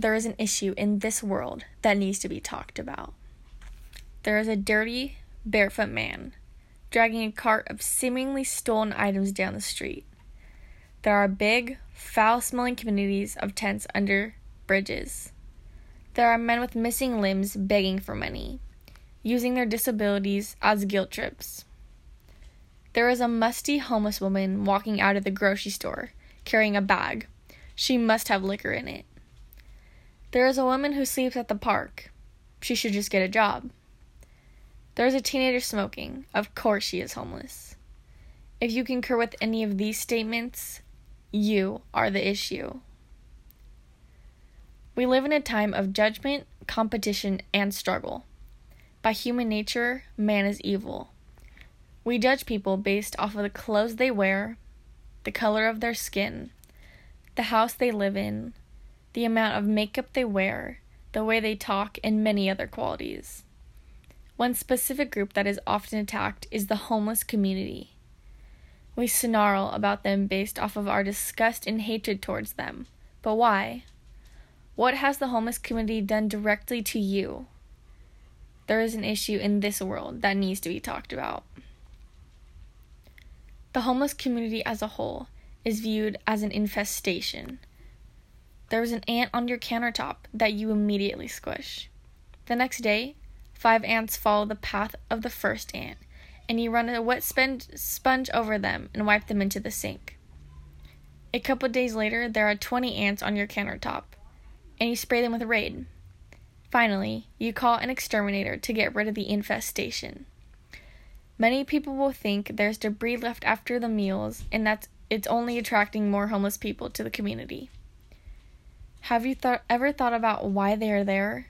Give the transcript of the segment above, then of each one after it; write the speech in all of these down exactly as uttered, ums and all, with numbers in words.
there is an issue in this world that needs to be talked about. There is a dirty, barefoot man dragging a cart of seemingly stolen items down the street. There are big, foul-smelling communities of tents under bridges. There are men with missing limbs begging for money, using their disabilities as guilt trips. There is a musty homeless woman walking out of the grocery store, carrying a bag. She must have liquor in it. There is a woman who sleeps at the park. She should just get a job. There is a teenager smoking. Of course she is homeless. If you concur with any of these statements, you are the issue. We live in a time of judgment, competition, and struggle. By human nature, man is evil. We judge people based off of the clothes they wear, the color of their skin, the house they live in, the amount of makeup they wear, the way they talk, and many other qualities. One specific group that is often attacked is the homeless community. We snarl about them based off of our disgust and hatred towards them. But why? What has the homeless community done directly to you? There is an issue in this world that needs to be talked about. The homeless community as a whole is viewed as an infestation. There is an ant on your countertop that you immediately squish. The next day, five ants follow the path of the first ant, and you run a wet sponge over them and wipe them into the sink. A couple of days later, there are twenty ants on your countertop, and you spray them with Raid. Finally, you call an exterminator to get rid of the infestation. Many people will think there's debris left after the meals and that it's only attracting more homeless people to the community. Have you th- ever thought about why they are there?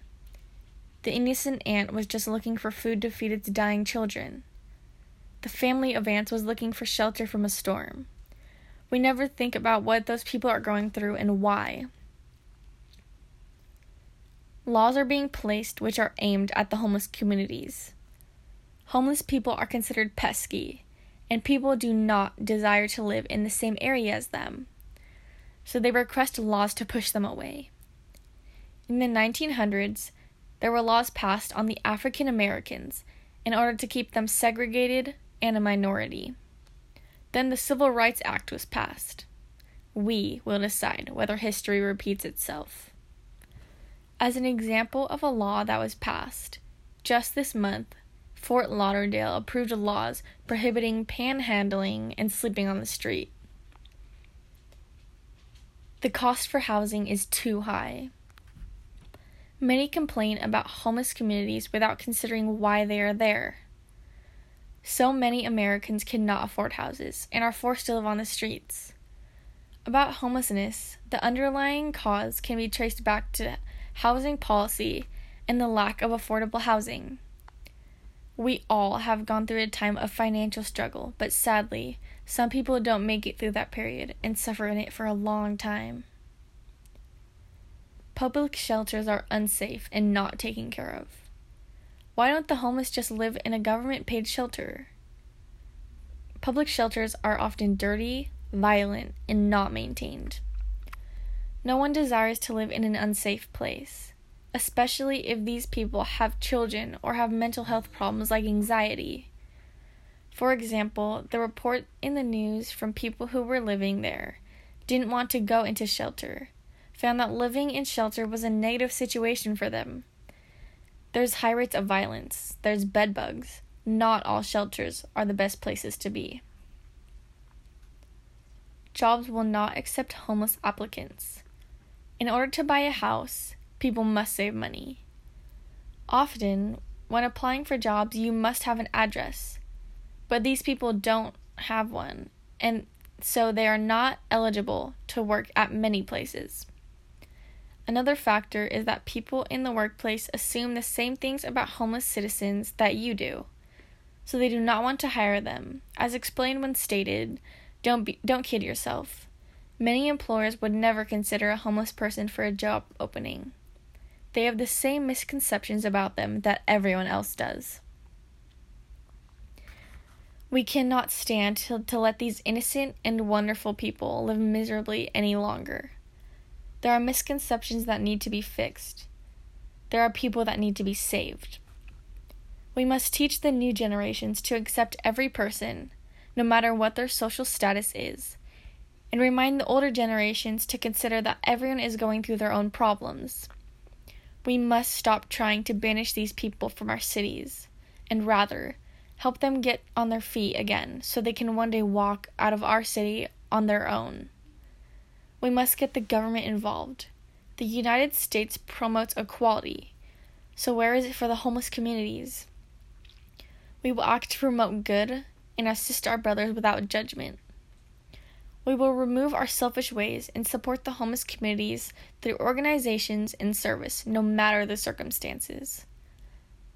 The innocent ant was just looking for food to feed its dying children. The family of ants was looking for shelter from a storm. We never think about what those people are going through and why. Laws are being placed which are aimed at the homeless communities. Homeless people are considered pesky, and people do not desire to live in the same area as them, so they request laws to push them away. In the nineteen hundreds, there were laws passed on the African Americans in order to keep them segregated and a minority. Then the Civil Rights Act was passed. We will decide whether history repeats itself. As an example of a law that was passed, just this month, Fort Lauderdale approved laws prohibiting panhandling and sleeping on the street. The cost for housing is too high. Many complain about homeless communities without considering why they are there. So many Americans cannot afford houses and are forced to live on the streets. About homelessness, the underlying cause can be traced back to housing policy and the lack of affordable housing. We all have gone through a time of financial struggle, but sadly, some people don't make it through that period and suffer in it for a long time. Public shelters are unsafe and not taken care of. Why don't the homeless just live in a government-paid shelter? Public shelters are often dirty, violent, and not maintained. No one desires to live in an unsafe place, especially if these people have children or have mental health problems like anxiety. For example, the report in the news from people who were living there didn't want to go into shelter, found that living in shelter was a negative situation for them. There's high rates of violence, there's bed bugs. Not all shelters are the best places to be. Jobs will not accept homeless applicants. In order to buy a house, people must save money. Often, when applying for jobs, you must have an address, but these people don't have one, and so they are not eligible to work at many places. Another factor is that people in the workplace assume the same things about homeless citizens that you do, so they do not want to hire them. As explained when stated, don't be, don't kid yourself. Many employers would never consider a homeless person for a job opening. They have the same misconceptions about them that everyone else does. We cannot stand to, to let these innocent and wonderful people live miserably any longer. There are misconceptions that need to be fixed. There are people that need to be saved. We must teach the new generations to accept every person, no matter what their social status is, and remind the older generations to consider that everyone is going through their own problems. We must stop trying to banish these people from our cities, and rather, help them get on their feet again so they can one day walk out of our city on their own. We must get the government involved. The United States promotes equality, so where is it for the homeless communities? We will act to promote good and assist our brothers without judgment. We will remove our selfish ways and support the homeless communities through organizations and service, no matter the circumstances.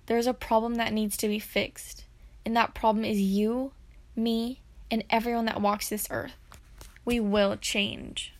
There is a problem that needs to be fixed, and that problem is you, me, and everyone that walks this earth. We will change.